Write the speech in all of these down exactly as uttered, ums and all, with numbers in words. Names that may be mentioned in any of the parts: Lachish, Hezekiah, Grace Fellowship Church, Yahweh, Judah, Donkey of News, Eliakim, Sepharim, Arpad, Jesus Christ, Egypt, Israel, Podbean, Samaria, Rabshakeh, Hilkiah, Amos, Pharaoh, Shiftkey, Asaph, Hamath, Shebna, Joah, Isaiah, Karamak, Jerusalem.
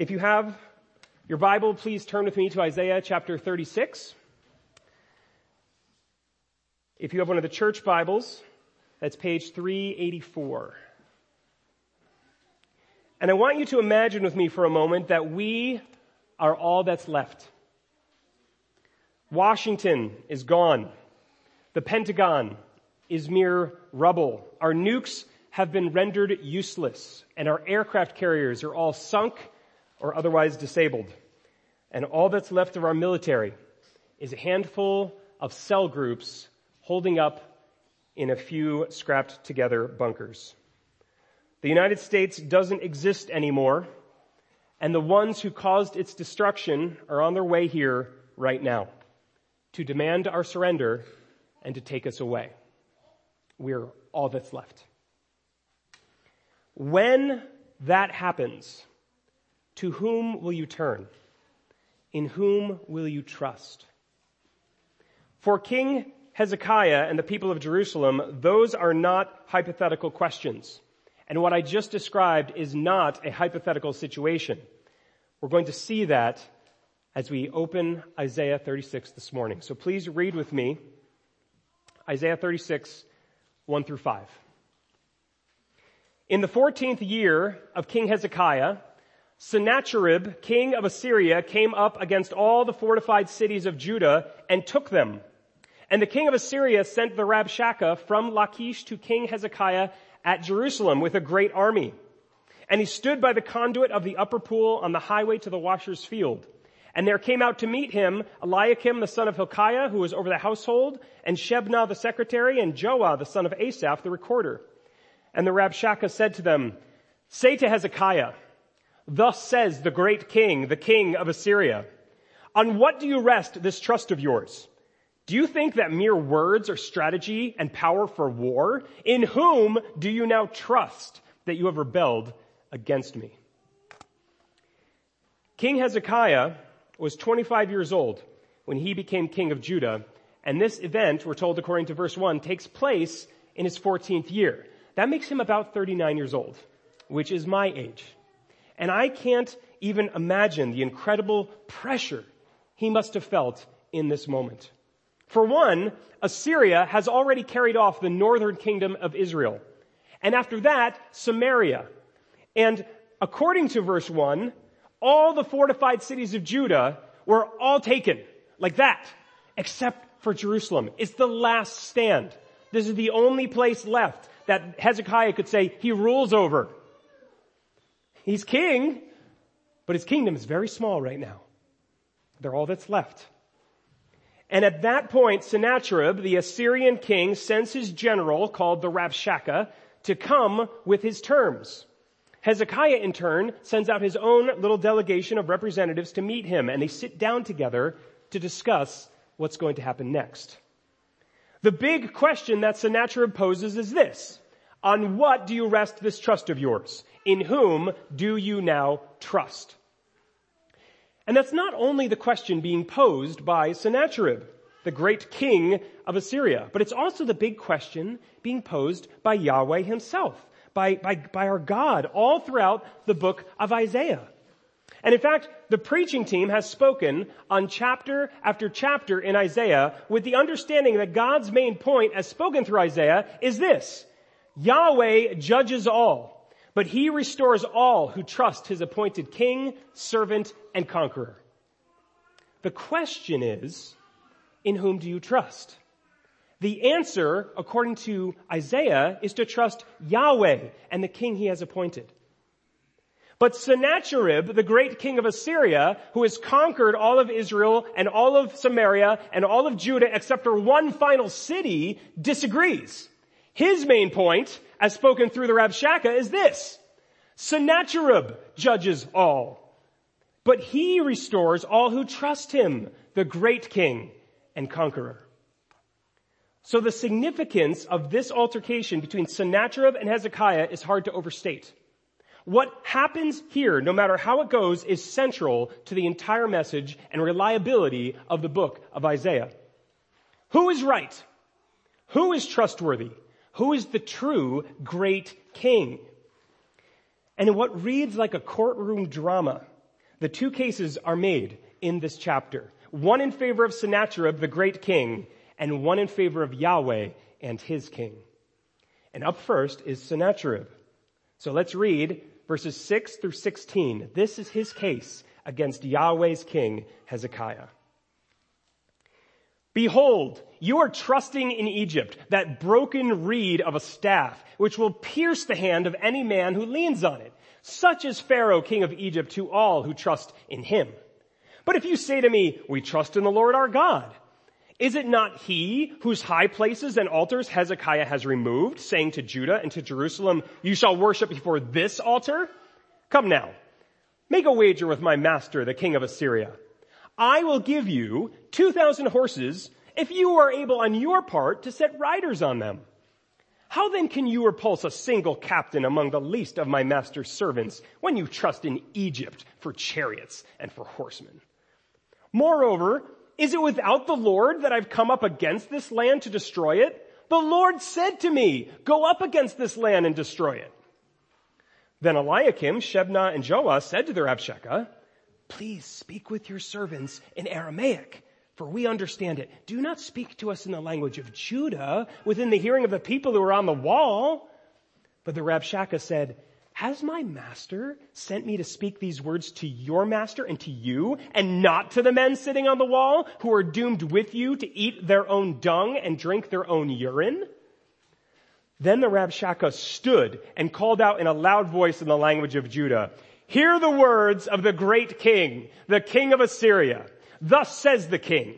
If you have your Bible, please turn with me to Isaiah chapter thirty-six. If you have one of the church Bibles, that's page three eighty-four. And I want you to imagine with me for a moment that we are all that's left. Washington is gone. The Pentagon is mere rubble. Our nukes have been rendered useless, and our aircraft carriers are all sunk or otherwise disabled. And all that's left of our military is a handful of cell groups holding up in a few scrapped together bunkers. The United States doesn't exist anymore, and the ones who caused its destruction are on their way here right now to demand our surrender and to take us away. We're all that's left. When that happens, to whom will you turn? In whom will you trust? For King Hezekiah and the people of Jerusalem, those are not hypothetical questions. And what I just described is not a hypothetical situation. We're going to see that as we open Isaiah thirty-six this morning. So please read with me Isaiah thirty-six, one through five. In the fourteenth year of King Hezekiah, Sennacherib, king of Assyria, came up against all the fortified cities of Judah and took them. And the king of Assyria sent the Rabshakeh from Lachish to King Hezekiah at Jerusalem with a great army. And he stood by the conduit of the upper pool on the highway to the washer's field. And there came out to meet him Eliakim the son of Hilkiah, who was over the household, and Shebna the secretary, and Joah the son of Asaph the recorder. And the Rabshakeh said to them, "Say to Hezekiah, thus says the great king, the king of Assyria, on what do you rest this trust of yours? Do you think that mere words are strategy and power for war? In whom do you now trust that you have rebelled against me?" King Hezekiah was twenty-five years old when he became king of Judah, and this event, we're told according to verse one, takes place in his fourteenth year. That makes him about thirty-nine years old, which is my age. And I can't even imagine the incredible pressure he must have felt in this moment. For one, Assyria has already carried off the northern kingdom of Israel. And after that, Samaria. And according to verse one, all the fortified cities of Judah were all taken like that, except for Jerusalem. It's the last stand. This is the only place left that Hezekiah could say he rules over. He's king, but his kingdom is very small right now. They're all that's left. And at that point, Sennacherib, the Assyrian king, sends his general, called the Rabshakeh, to come with his terms. Hezekiah, in turn, sends out his own little delegation of representatives to meet him, and they sit down together to discuss what's going to happen next. The big question that Sennacherib poses is this: on what do you rest this trust of yours? In whom do you now trust? And that's not only the question being posed by Sennacherib, the great king of Assyria, but it's also the big question being posed by Yahweh himself, by, by, by our God, all throughout the book of Isaiah. And in fact, the preaching team has spoken on chapter after chapter in Isaiah with the understanding that God's main point, as spoken through Isaiah, is this: Yahweh judges all, but he restores all who trust his appointed king, servant, and conqueror. The question is, in whom do you trust? The answer, according to Isaiah, is to trust Yahweh and the king he has appointed. But Sennacherib, the great king of Assyria, who has conquered all of Israel and all of Samaria and all of Judah except for one final city, disagrees. His main point, as spoken through the Rabshakeh, is this: Sennacherib judges all, but he restores all who trust him, the great king and conqueror. So the significance of this altercation between Sennacherib and Hezekiah is hard to overstate. What happens here, no matter how it goes, is central to the entire message and reliability of the book of Isaiah. Who is right? Who is trustworthy? Who is the true great king? And in what reads like a courtroom drama, The two cases are made in this chapter. One in favor of Sennacherib, the great king, and one in favor of Yahweh and his king. And up first is Sennacherib. So let's read verses six through sixteen. This is his case against Yahweh's king, Hezekiah. Behold, you are trusting in Egypt, that broken reed of a staff, which will pierce the hand of any man who leans on it. Such is Pharaoh, king of Egypt, to all who trust in him. But if you say to me, we trust in the Lord our God, is it not he whose high places and altars Hezekiah has removed, saying to Judah and to Jerusalem, you shall worship before this altar? Come now, make a wager with my master, the king of Assyria. I will give you two thousand horses if you are able on your part to set riders on them. How then can you repulse a single captain among the least of my master's servants when you trust in Egypt for chariots and for horsemen? Moreover, is it without the Lord that I've come up against this land to destroy it? The Lord said to me, go up against this land and destroy it. Then Eliakim, Shebna, and Joah said to the Rabshakeh, please speak with your servants in Aramaic, for we understand it. Do not speak to us in the language of Judah within the hearing of the people who are on the wall. But the Rabshakeh said, has my master sent me to speak these words to your master and to you, and not to the men sitting on the wall who are doomed with you to eat their own dung and drink their own urine? Then the Rabshakeh stood and called out in a loud voice in the language of Judah, hear the words of the great king, the king of Assyria. Thus says the king,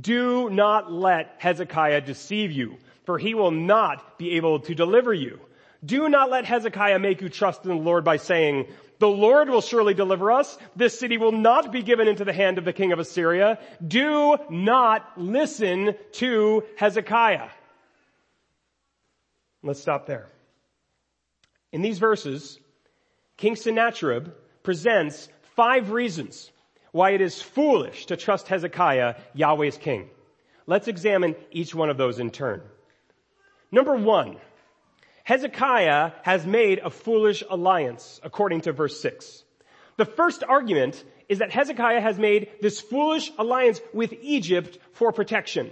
do not let Hezekiah deceive you, for he will not be able to deliver you. Do not let Hezekiah make you trust in the Lord by saying, the Lord will surely deliver us. This city will not be given into the hand of the king of Assyria. Do not listen to Hezekiah. Let's stop there. In these verses, King Sennacherib presents five reasons why it is foolish to trust Hezekiah, Yahweh's king. Let's examine each one of those in turn. Number one, Hezekiah has made a foolish alliance, according to verse six. The first argument is that Hezekiah has made this foolish alliance with Egypt for protection.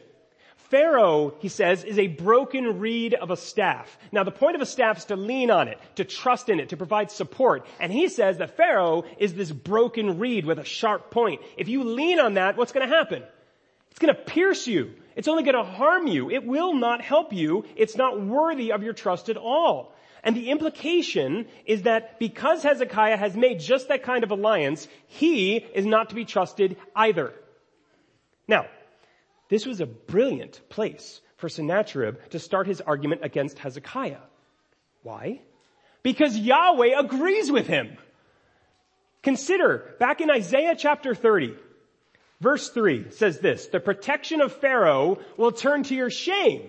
Pharaoh, he says, is a broken reed of a staff. Now, the point of a staff is to lean on it, to trust in it, to provide support. And he says that Pharaoh is this broken reed with a sharp point. If you lean on that, what's going to happen? It's going to pierce you. It's only going to harm you. It will not help you. It's not worthy of your trust at all. And the implication is that because Hezekiah has made just that kind of alliance, he is not to be trusted either. Now, this was a brilliant place for Sennacherib to start his argument against Hezekiah. Why? Because Yahweh agrees with him. Consider, back in Isaiah chapter thirty, verse three says this, the protection of Pharaoh will turn to your shame,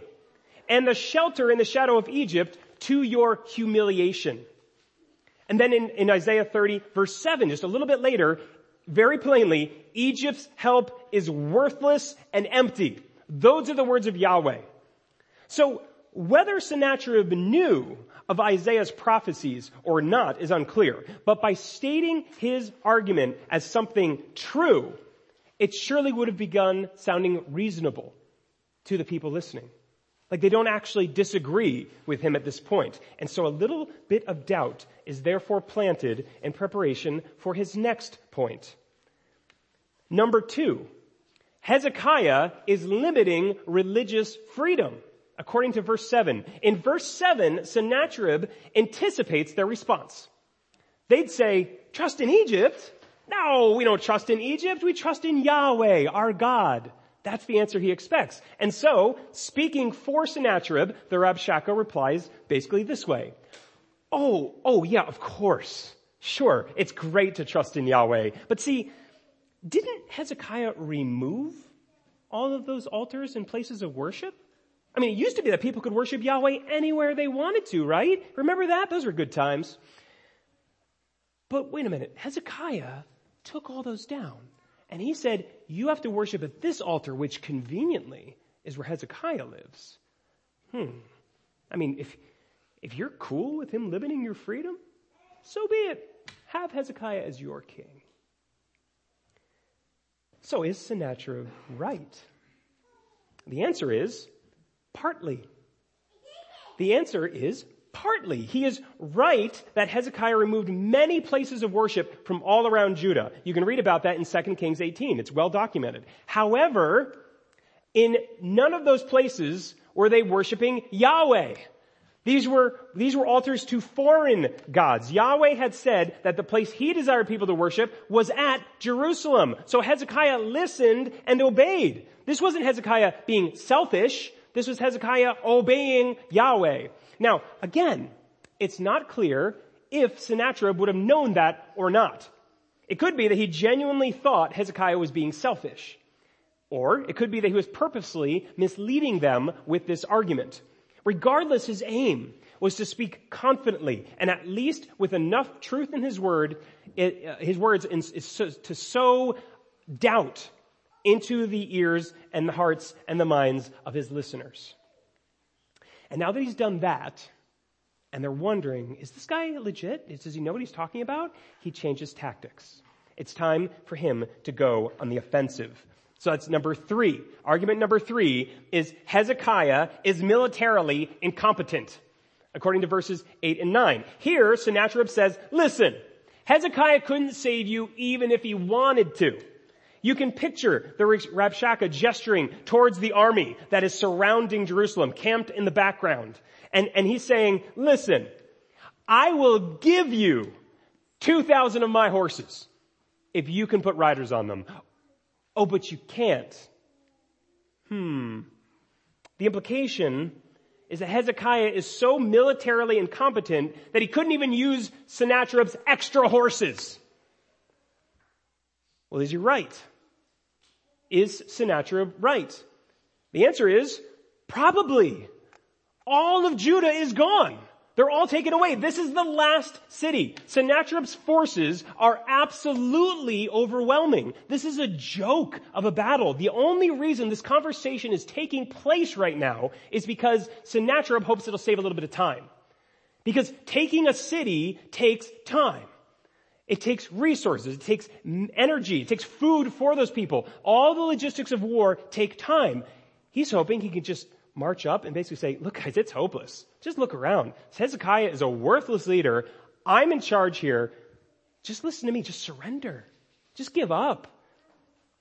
and the shelter in the shadow of Egypt to your humiliation. And then in, in Isaiah thirty, verse seven, just a little bit later, very plainly, Egypt's help is worthless and empty. Those are the words of Yahweh. So whether Sennacherib knew of Isaiah's prophecies or not is unclear, but by stating his argument as something true, it surely would have begun sounding reasonable to the people listening. Like they don't actually disagree with him at this point. And so a little bit of doubt is therefore planted in preparation for his next point. Number two, Hezekiah is limiting religious freedom, according to verse seven. In verse seven, Sennacherib anticipates their response. They'd say, trust in Egypt? No, we don't trust in Egypt. We trust in Yahweh, our God. That's the answer he expects. And so, speaking for Sennacherib, the Rabshakeh replies basically this way. Oh, oh yeah, of course. Sure, it's great to trust in Yahweh. But see, didn't Hezekiah remove all of those altars and places of worship? I mean, it used to be that people could worship Yahweh anywhere they wanted to, right? Remember that? Those were good times. But wait a minute, Hezekiah took all those down. And he said, you have to worship at this altar, which conveniently is where Hezekiah lives. Hmm. I mean, if if you're cool with him limiting your freedom, so be it. Have Hezekiah as your king. So is Sennacherib right? The answer is partly. The answer is partly. He is right that Hezekiah removed many places of worship from all around Judah. You can read about that in Second Kings eighteen. It's well documented. However, in none of those places were they worshiping Yahweh. These were, these were altars to foreign gods. Yahweh had said that the place he desired people to worship was at Jerusalem. So Hezekiah listened and obeyed. This wasn't Hezekiah being selfish. This was Hezekiah obeying Yahweh. Now, again, it's not clear if Sennacherib would have known that or not. It could be that he genuinely thought Hezekiah was being selfish. Or it could be that he was purposely misleading them with this argument. Regardless, his aim was to speak confidently and at least with enough truth in his word, his words to sow doubt into the ears and the hearts and the minds of his listeners. And now that he's done that, and they're wondering, is this guy legit? Does he know what he's talking about? He changes tactics. It's time for him to go on the offensive. So that's number three. Argument number three is Hezekiah is militarily incompetent, according to verses eight and nine. Here, Sennacherib says, listen, Hezekiah couldn't save you even if he wanted to. You can picture the Rabshakeh gesturing towards the army that is surrounding Jerusalem, camped in the background. And, and he's saying, listen, I will give you two thousand of my horses if you can put riders on them. Oh, but you can't. Hmm. The implication is that Hezekiah is so militarily incompetent that he couldn't even use Sennacherib's extra horses. Well, is he right? Is Sennacherib right? The answer is probably. All of Judah is gone. They're all taken away. This is the last city. Sennacherib's forces are absolutely overwhelming. This is a joke of a battle. The only reason this conversation is taking place right now is because Sennacherib hopes it'll save a little bit of time. Because taking a city takes time. It takes resources. It takes energy. It takes food for those people. All the logistics of war take time. He's hoping he can just march up and basically say, look guys, it's hopeless. Just look around. Hezekiah is a worthless leader. I'm in charge here. Just listen to me. Just surrender. Just give up.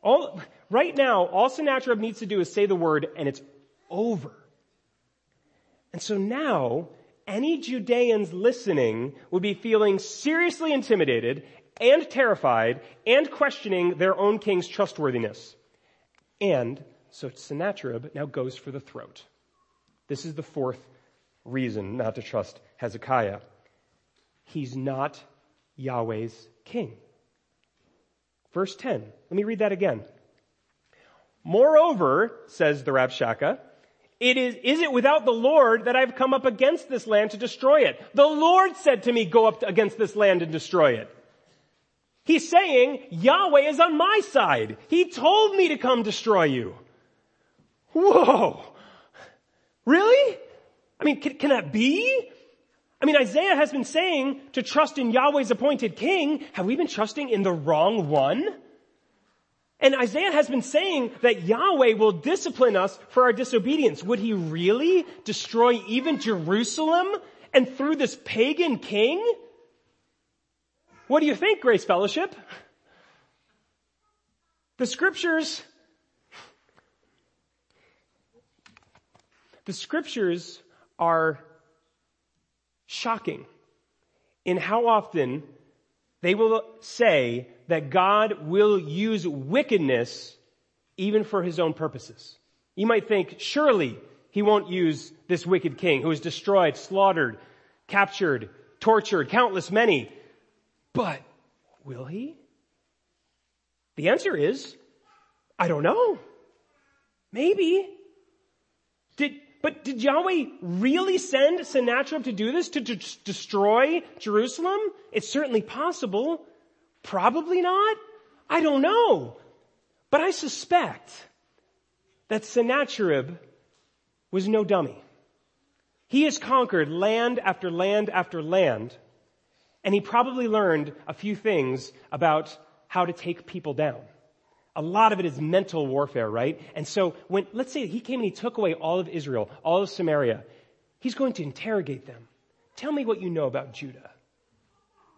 All, right now, all Sennacherib needs to do is say the word and it's over. And so now, any Judeans listening would be feeling seriously intimidated and terrified and questioning their own king's trustworthiness. And so Sennacherib now goes for the throat. This is the fourth reason not to trust Hezekiah. He's not Yahweh's king. Verse ten. Let me read that again. Moreover, says the Rabshakeh, it is, is it without the Lord that I've come up against this land to destroy it? The Lord said to me, go up against this land and destroy it. He's saying, Yahweh is on my side. He told me to come destroy you. Whoa. Really? I mean, can, can that be? I mean, Isaiah has been saying to trust in Yahweh's appointed king. Have we been trusting in the wrong one? And Isaiah has been saying that Yahweh will discipline us for our disobedience. Would he really destroy even Jerusalem and through this pagan king? What do you think, Grace Fellowship? The scriptures... The scriptures are shocking in how often they will say that God will use wickedness even for his own purposes. You might think, surely he won't use this wicked king who is destroyed, slaughtered, captured, tortured, countless many. But will he? The answer is, I don't know. Maybe. Did... But did Yahweh really send Sennacherib to do this, to d- destroy Jerusalem? It's certainly possible. Probably not. I don't know. But I suspect that Sennacherib was no dummy. He has conquered land after land after land, and he probably learned a few things about how to take people down, a lot of it is mental warfare, right? And so when, let's say he came and he took away all of Israel, all of Samaria, he's going to interrogate them. Tell me what you know about Judah.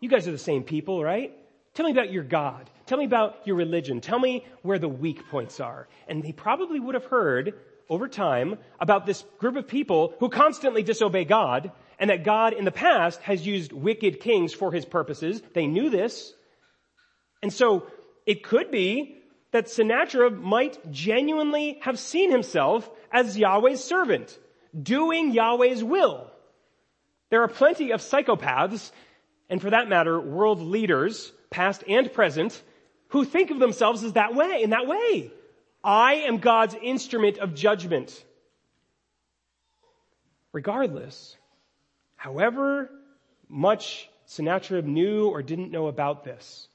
You guys are the same people, right? Tell me about your God. Tell me about your religion. Tell me where the weak points are. And he probably would have heard over time about this group of people who constantly disobey God, and that God in the past has used wicked kings for his purposes. They knew this. And so it could be that Sennacherib might genuinely have seen himself as Yahweh's servant, doing Yahweh's will. There are plenty of psychopaths, and for that matter, world leaders, past and present, who think of themselves as that way, in that way. I am God's instrument of judgment. Regardless, however much Sennacherib knew or didn't know about this,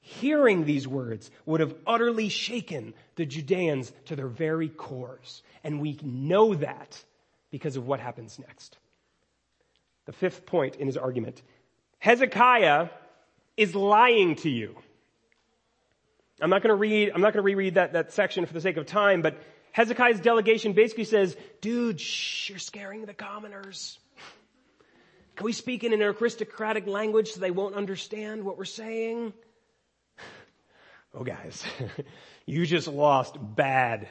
hearing these words would have utterly shaken the Judeans to their very cores. And we know that because of what happens next. The fifth point in his argument: Hezekiah is lying to you. I'm not going to read, I'm not going to reread that, that section for the sake of time, but Hezekiah's delegation basically says, dude, shh, you're scaring the commoners. Can we speak in an aristocratic language so they won't understand what we're saying? Oh, guys, you just lost bad.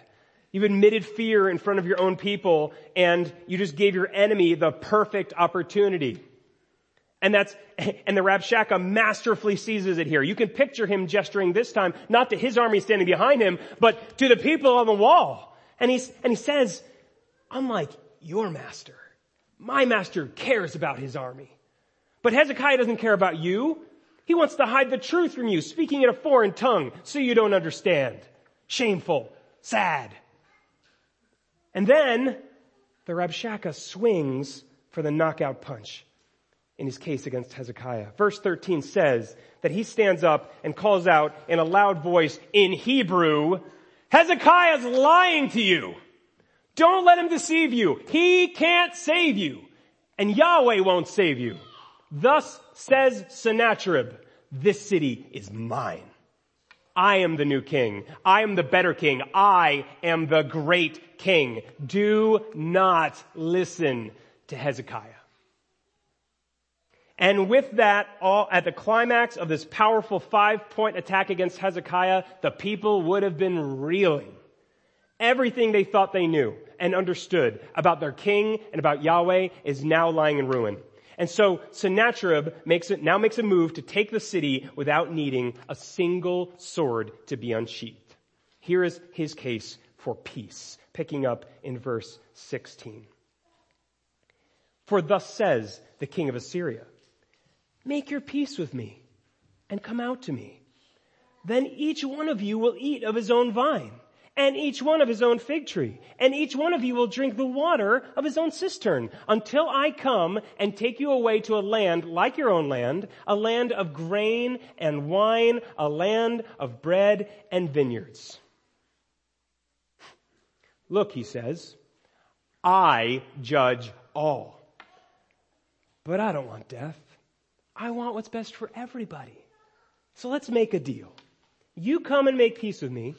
You've admitted fear in front of your own people, and you just gave your enemy the perfect opportunity. And that's, and the Rabshakeh masterfully seizes it here. You can picture him gesturing this time, not to his army standing behind him, but to the people on the wall. And he's, and he says, unlike your master, my master cares about his army. But Hezekiah doesn't care about you. He wants to hide the truth from you, speaking in a foreign tongue so you don't understand. Shameful, sad. And then the Rabshakeh swings for the knockout punch in his case against Hezekiah. Verse thirteen says that he stands up and calls out in a loud voice in Hebrew, Hezekiah's lying to you. Don't let him deceive you. He can't save you, and Yahweh won't save you. Thus says Sennacherib, this city is mine. I am the new king. I am the better king. I am the great king. Do not listen to Hezekiah. And with that, all at the climax of this powerful five-point attack against Hezekiah, the people would have been reeling. Everything they thought they knew and understood about their king and about Yahweh is now lying in ruin. And so Sennacherib makes it, now makes a move to take the city without needing a single sword to be unsheathed. Here is his case for peace, picking up in verse sixteen. For thus says the king of Assyria, make your peace with me and come out to me. Then each one of you will eat of his own vine and each one of his own fig tree, and each one of you will drink the water of his own cistern until I come and take you away to a land like your own land, a land of grain and wine, a land of bread and vineyards. Look, he says, I judge all. But I don't want death. I want what's best for everybody. So let's make a deal. You come and make peace with me,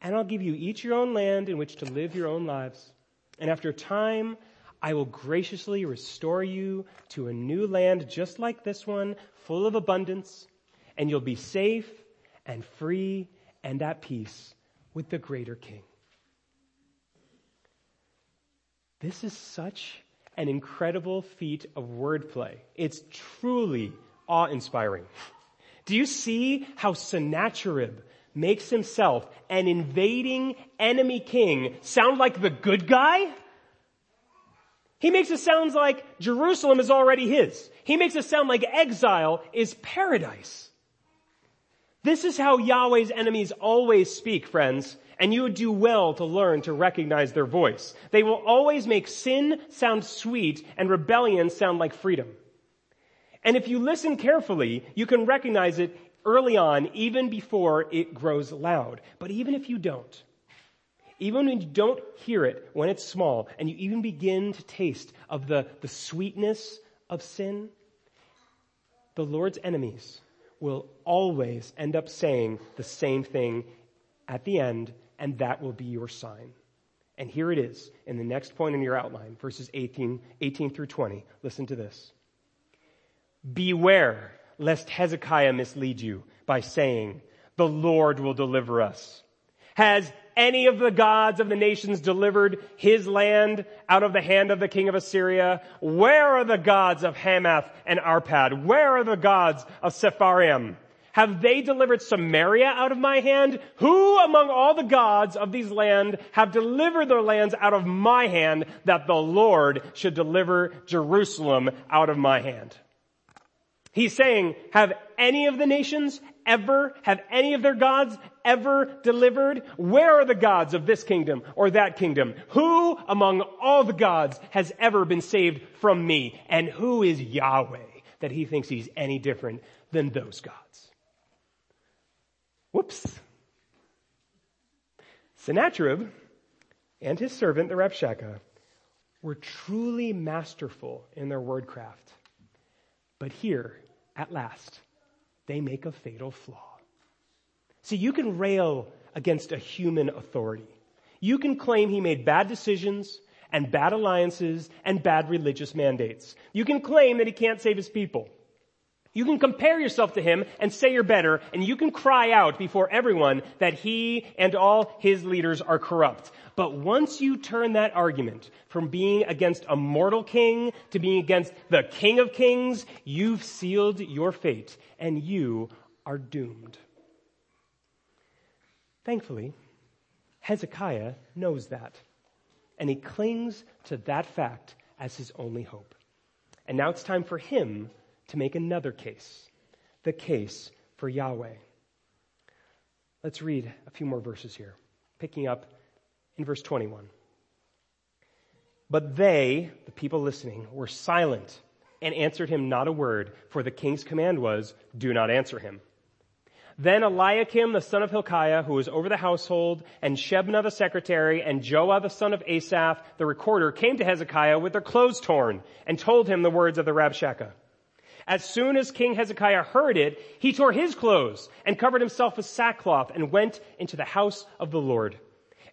and I'll give you each your own land in which to live your own lives. And after time, I will graciously restore you to a new land just like this one, full of abundance, and you'll be safe and free and at peace with the greater king. This is such an incredible feat of wordplay. It's truly awe-inspiring. Do you see how Sennacherib makes himself an invading enemy king sound like the good guy? He makes it sound like Jerusalem is already his. He makes it sound like exile is paradise. This is how Yahweh's enemies always speak, friends, and you would do well to learn to recognize their voice. They will always make sin sound sweet and rebellion sound like freedom. And if you listen carefully, you can recognize it early on, even before it grows loud. But even if you don't, even when you don't hear it when it's small, and you even begin to taste of the, the sweetness of sin, the Lord's enemies will always end up saying the same thing at the end, and that will be your sign. And here it is in the next point in your outline, verses eighteen, eighteen through twenty. Listen to this. Beware lest Hezekiah mislead you by saying, the Lord will deliver us. Has any of the gods of the nations delivered his land out of the hand of the king of Assyria? Where are the gods of Hamath and Arpad? Where are the gods of Sepharim? Have they delivered Samaria out of my hand? Who among all the gods of these land have delivered their lands out of my hand, that the Lord should deliver Jerusalem out of my hand? He's saying, have any of the nations ever, have any of their gods ever delivered? Where are the gods of this kingdom or that kingdom? Who among all the gods has ever been saved from me? And who is Yahweh that he thinks he's any different than those gods? Whoops. Sennacherib and his servant, the Rabshakeh, were truly masterful in their wordcraft. But here, at last, they make a fatal flaw. See, you can rail against a human authority. You can claim he made bad decisions and bad alliances and bad religious mandates. You can claim that he can't save his people. You can compare yourself to him and say you're better, and you can cry out before everyone that he and all his leaders are corrupt. But once you turn that argument from being against a mortal king to being against the King of Kings, you've sealed your fate, and you are doomed. Thankfully, Hezekiah knows that, and he clings to that fact as his only hope. And now it's time for him to make another case, the case for Yahweh. Let's read a few more verses here, picking up in verse twenty-one. But they, the people listening, were silent and answered him not a word, for the king's command was, do not answer him. Then Eliakim, the son of Hilkiah, who was over the household, and Shebna, the secretary, and Joah, the son of Asaph, the recorder, came to Hezekiah with their clothes torn and told him the words of the Rabshakeh. As soon as King Hezekiah heard it, he tore his clothes and covered himself with sackcloth and went into the house of the Lord.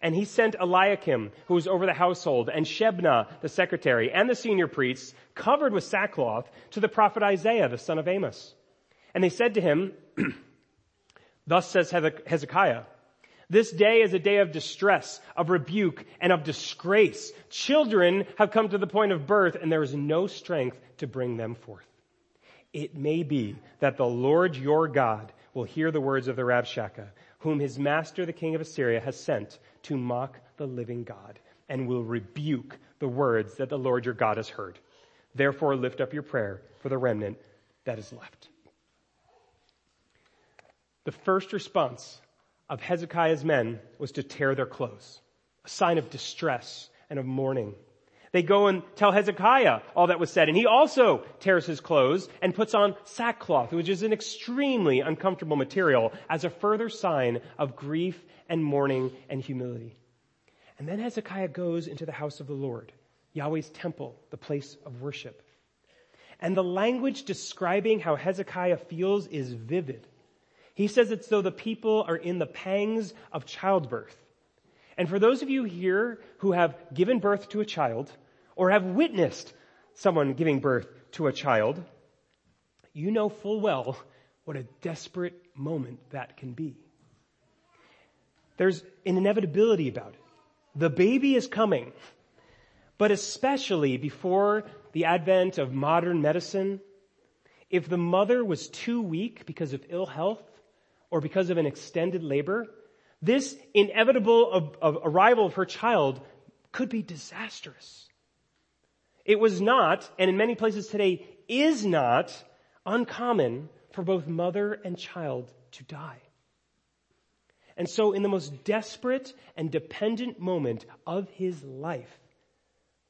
And he sent Eliakim, who was over the household, and Shebna, the secretary, and the senior priests, covered with sackcloth, to the prophet Isaiah, the son of Amos. And they said to him, thus says Hezekiah, this day is a day of distress, of rebuke, and of disgrace. Children have come to the point of birth, and there is no strength to bring them forth. It may be that the Lord your God will hear the words of the Rabshakeh, whom his master, the king of Assyria, has sent to mock the living God, and will rebuke the words that the Lord your God has heard. Therefore, lift up your prayer for the remnant that is left. The first response of Hezekiah's men was to tear their clothes, a sign of distress and of mourning. They go and tell Hezekiah all that was said, and he also tears his clothes and puts on sackcloth, which is an extremely uncomfortable material, as a further sign of grief and mourning and humility. And then Hezekiah goes into the house of the Lord, Yahweh's temple, the place of worship. And the language describing how Hezekiah feels is vivid. He says it's though the people are in the pangs of childbirth. And for those of you here who have given birth to a child, or have witnessed someone giving birth to a child, you know full well what a desperate moment that can be. There's an inevitability about it. The baby is coming, but especially before the advent of modern medicine, if the mother was too weak because of ill health or because of an extended labor, this inevitable of, of arrival of her child could be disastrous. It was not, and in many places today is not, uncommon for both mother and child to die. And so in the most desperate and dependent moment of his life,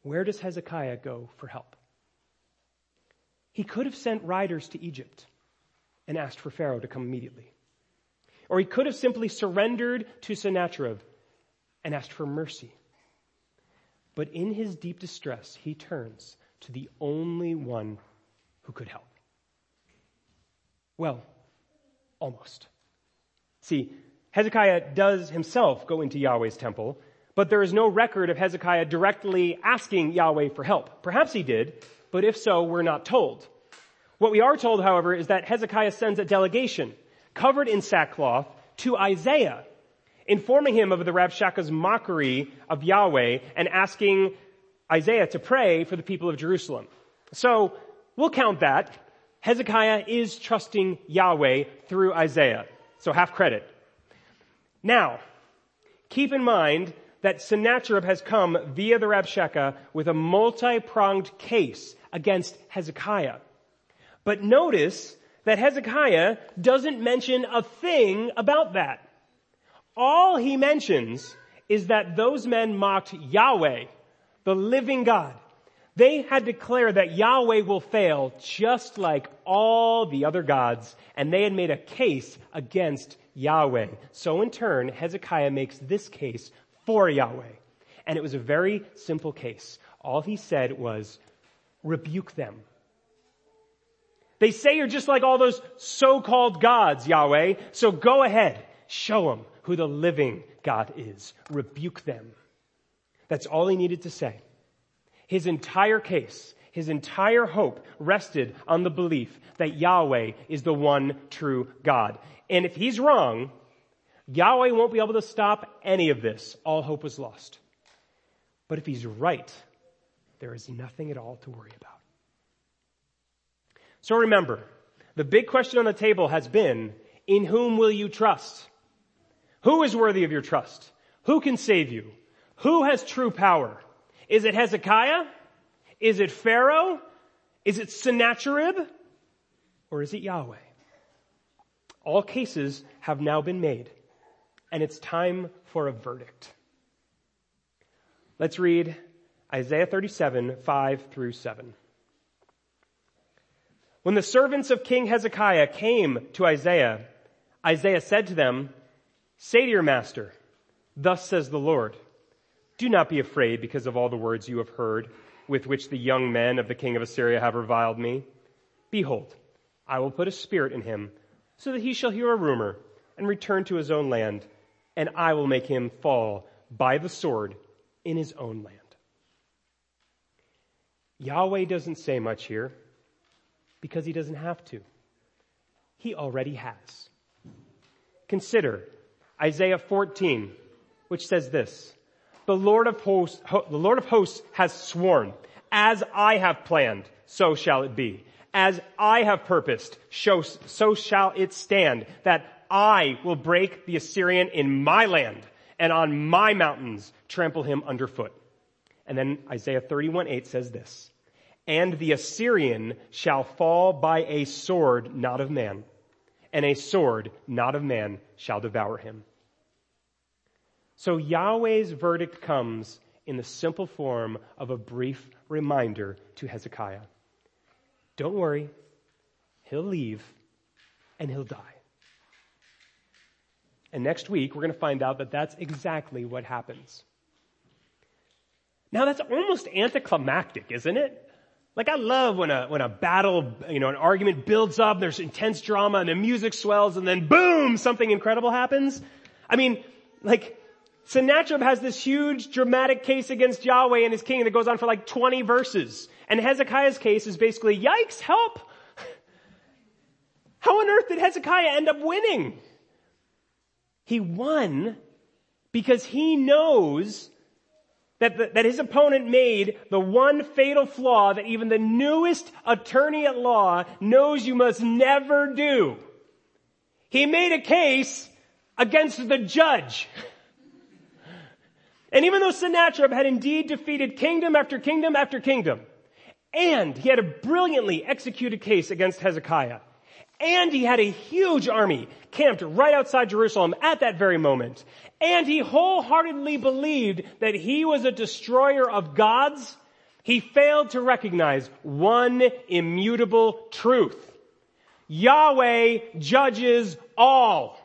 where does Hezekiah go for help? He could have sent riders to Egypt and asked for Pharaoh to come immediately. Or he could have simply surrendered to Sennacherib and asked for mercy. But in his deep distress, he turns to the only one who could help. Well, almost. See, Hezekiah does himself go into Yahweh's temple, but there is no record of Hezekiah directly asking Yahweh for help. Perhaps he did, but if so, we're not told. What we are told, however, is that Hezekiah sends a delegation, covered in sackcloth, to Isaiah, informing him of the Rabshakeh's mockery of Yahweh and asking Isaiah to pray for the people of Jerusalem. So, we'll count that. Hezekiah is trusting Yahweh through Isaiah. So half credit. Now, keep in mind that Sennacherib has come via the Rabshakeh with a multi-pronged case against Hezekiah. But notice that Hezekiah doesn't mention a thing about that. All he mentions is that those men mocked Yahweh, the living God. They had declared that Yahweh will fail just like all the other gods, and they had made a case against Yahweh. So in turn, Hezekiah makes this case for Yahweh. And it was a very simple case. All he said was, rebuke them. They say you're just like all those so-called gods, Yahweh, so go ahead, show them who the living God is. Rebuke them. That's all he needed to say. His entire case, his entire hope rested on the belief that Yahweh is the one true God. And if he's wrong, Yahweh won't be able to stop any of this. All hope was lost. But if he's right, there is nothing at all to worry about. So remember, the big question on the table has been, in whom will you trust? Who is worthy of your trust? Who can save you? Who has true power? Is it Hezekiah? Is it Pharaoh? Is it Sennacherib? Or is it Yahweh? All cases have now been made, and it's time for a verdict. Let's read Isaiah thirty-seven, five through seven. When the servants of King Hezekiah came to Isaiah, Isaiah said to them, "Say to your master, thus says the Lord, do not be afraid because of all the words you have heard with which the young men of the king of Assyria have reviled me. Behold, I will put a spirit in him so that he shall hear a rumor and return to his own land, and I will make him fall by the sword in his own land." Yahweh doesn't say much here because he doesn't have to. He already has. Consider Isaiah fourteen, which says this, The Lord of hosts, the Lord of hosts has sworn, as I have planned, so shall it be. As I have purposed, so shall it stand, that I will break the Assyrian in my land, and on my mountains trample him underfoot. And then Isaiah thirty-one eight says this, And the Assyrian shall fall by a sword not of man, and a sword not of man shall devour him. So Yahweh's verdict comes in the simple form of a brief reminder to Hezekiah. Don't worry, he'll leave and he'll die. And next week, we're going to find out that that's exactly what happens. Now that's almost anticlimactic, isn't it? Like I love when a, when a battle, you know, an argument builds up, there's intense drama and the music swells and then boom, something incredible happens. I mean, like, Sennacherib has this huge dramatic case against Yahweh and his king that goes on for like twenty verses. And Hezekiah's case is basically, yikes, help! How on earth did Hezekiah end up winning? He won because he knows that, the, that his opponent made the one fatal flaw that even the newest attorney at law knows you must never do. He made a case against the judge. And even though Sennacherib had indeed defeated kingdom after kingdom after kingdom, and he had a brilliantly executed case against Hezekiah, and he had a huge army camped right outside Jerusalem at that very moment, and he wholeheartedly believed that he was a destroyer of gods, he failed to recognize one immutable truth. Yahweh judges all.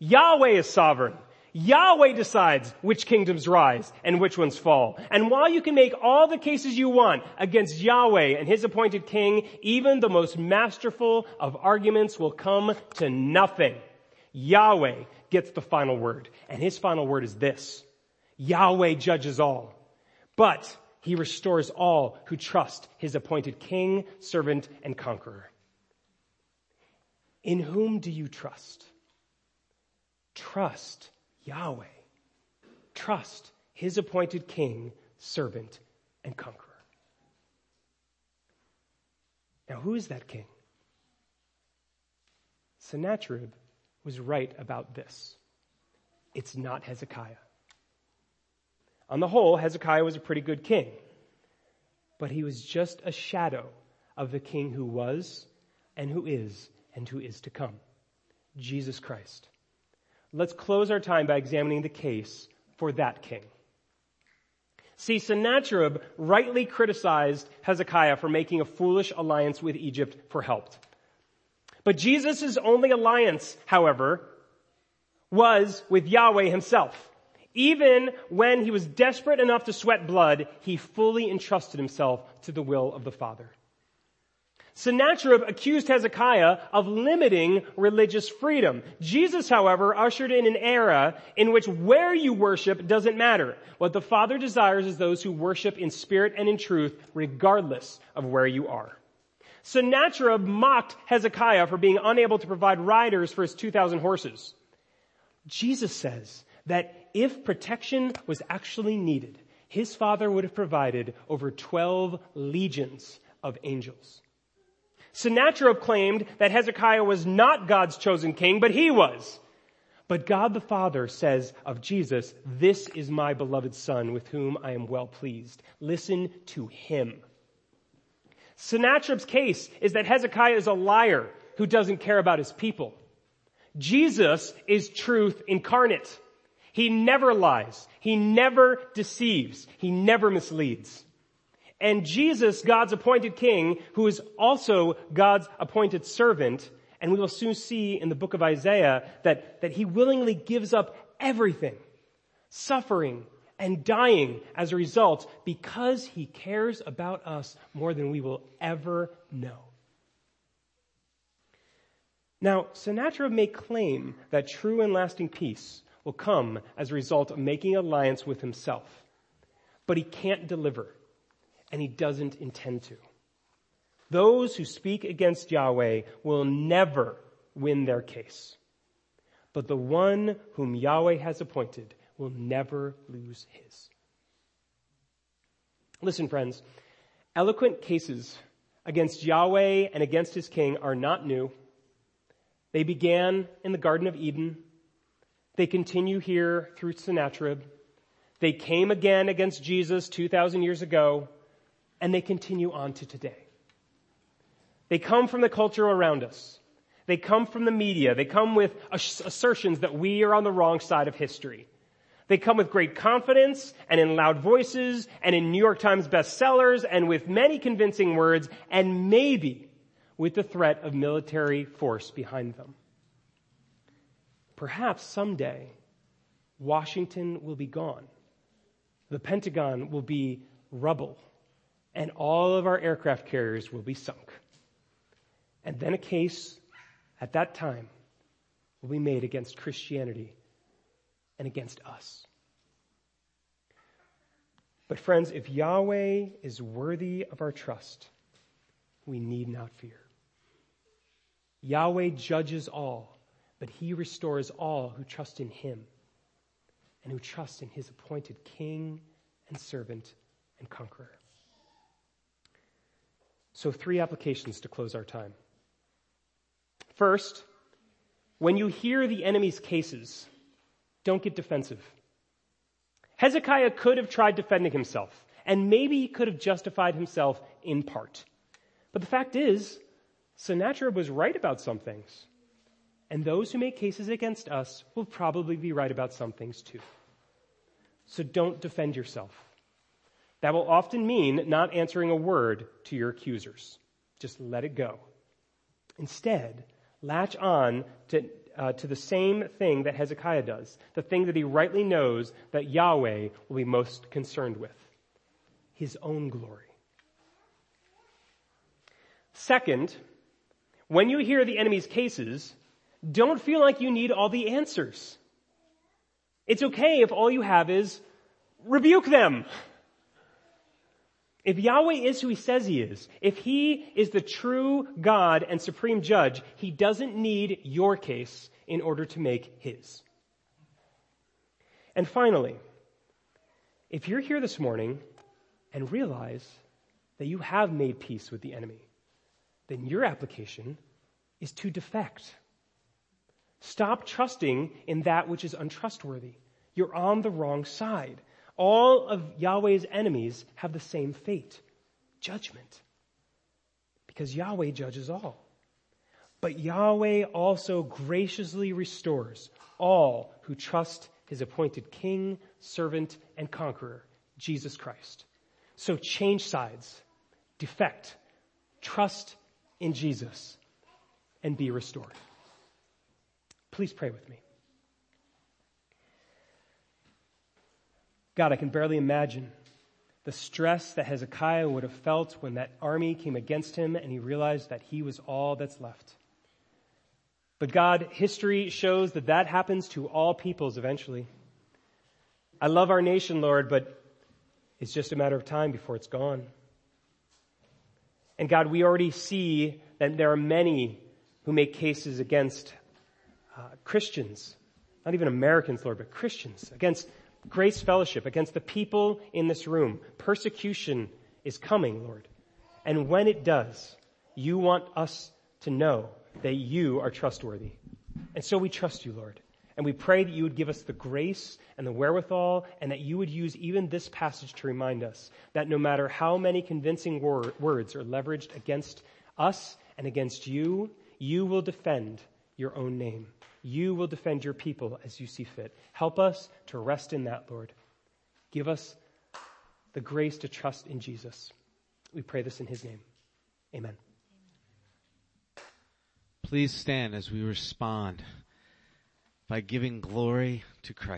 Yahweh is sovereign. Yahweh decides which kingdoms rise and which ones fall. And while you can make all the cases you want against Yahweh and his appointed king, even the most masterful of arguments will come to nothing. Yahweh gets the final word. And his final word is this: Yahweh judges all, but he restores all who trust his appointed king, servant, and conqueror. In whom do you trust? Trust Yahweh. Trust his appointed king, servant, and conqueror. Now, who is that king? Sennacherib was right about this. It's not Hezekiah. On the whole, Hezekiah was a pretty good king, but he was just a shadow of the king who was, and who is, and who is to come, Jesus Christ. Let's close our time by examining the case for that king. See, Sennacherib rightly criticized Hezekiah for making a foolish alliance with Egypt for help. But Jesus' only alliance, however, was with Yahweh himself. Even when he was desperate enough to sweat blood, he fully entrusted himself to the will of the Father. Sennacherib accused Hezekiah of limiting religious freedom. Jesus, however, ushered in an era in which where you worship doesn't matter. What the Father desires is those who worship in spirit and in truth, regardless of where you are. Sennacherib mocked Hezekiah for being unable to provide riders for his two thousand horses. Jesus says that if protection was actually needed, his Father would have provided over twelve legions of angels. Sennacherib claimed that Hezekiah was not God's chosen king, but he was. But God the Father says of Jesus, "This is my beloved Son with whom I am well pleased. Listen to him." Sennacherib's case is that Hezekiah is a liar who doesn't care about his people. Jesus is truth incarnate. He never lies. He never deceives. He never misleads. And Jesus, God's appointed king, who is also God's appointed servant, and we will soon see in the book of Isaiah that, that he willingly gives up everything, suffering and dying as a result, because he cares about us more than we will ever know. Now, Sennacherib may claim that true and lasting peace will come as a result of making alliance with himself, but he can't deliver. And he doesn't intend to. Those who speak against Yahweh will never win their case. But the one whom Yahweh has appointed will never lose his. Listen, friends, eloquent cases against Yahweh and against his king are not new. They began in the Garden of Eden. They continue here through Sennacherib. They came again against Jesus two thousand years ago. And they continue on to today. They come from the culture around us. They come from the media. They come with assertions that we are on the wrong side of history. They come with great confidence and in loud voices and in New York Times bestsellers and with many convincing words and maybe with the threat of military force behind them. Perhaps someday Washington will be gone. The Pentagon will be rubble. And all of our aircraft carriers will be sunk. And then a case at that time will be made against Christianity and against us. But friends, if Yahweh is worthy of our trust, we need not fear. Yahweh judges all, but he restores all who trust in him and who trust in his appointed king and servant and conqueror. So three applications to close our time. First, when you hear the enemy's cases, don't get defensive. Hezekiah could have tried defending himself, and maybe he could have justified himself in part. But the fact is, Sennacherib was right about some things, and those who make cases against us will probably be right about some things too. So don't defend yourself. That will often mean not answering a word to your accusers. Just let it go. Instead, latch on to, uh, to the same thing that Hezekiah does, the thing that he rightly knows that Yahweh will be most concerned with, his own glory. Second, when you hear the enemy's cases, don't feel like you need all the answers. It's okay if all you have is rebuke them. If Yahweh is who he says he is, if he is the true God and supreme judge, he doesn't need your case in order to make his. And finally, if you're here this morning and realize that you have made peace with the enemy, then your application is to defect. Stop trusting in that which is untrustworthy. You're on the wrong side. All of Yahweh's enemies have the same fate, judgment, because Yahweh judges all. But Yahweh also graciously restores all who trust his appointed king, servant, and conqueror, Jesus Christ. So change sides, defect, trust in Jesus, and be restored. Please pray with me. God, I can barely imagine the stress that Hezekiah would have felt when that army came against him and he realized that he was all that's left. But God, history shows that that happens to all peoples eventually. I love our nation, Lord, but it's just a matter of time before it's gone. And God, we already see that there are many who make cases against uh, Christians, not even Americans, Lord, but Christians, against Grace Fellowship, against the people in this room. Persecution is coming, Lord. And when it does, you want us to know that you are trustworthy. And so we trust you, Lord. And we pray that you would give us the grace and the wherewithal, and that you would use even this passage to remind us that no matter how many convincing wor- words are leveraged against us and against you, you will defend your own name. You will defend your people as you see fit. Help us to rest in that, Lord. Give us the grace to trust in Jesus. We pray this in his name. Amen. Please stand as we respond by giving glory to Christ.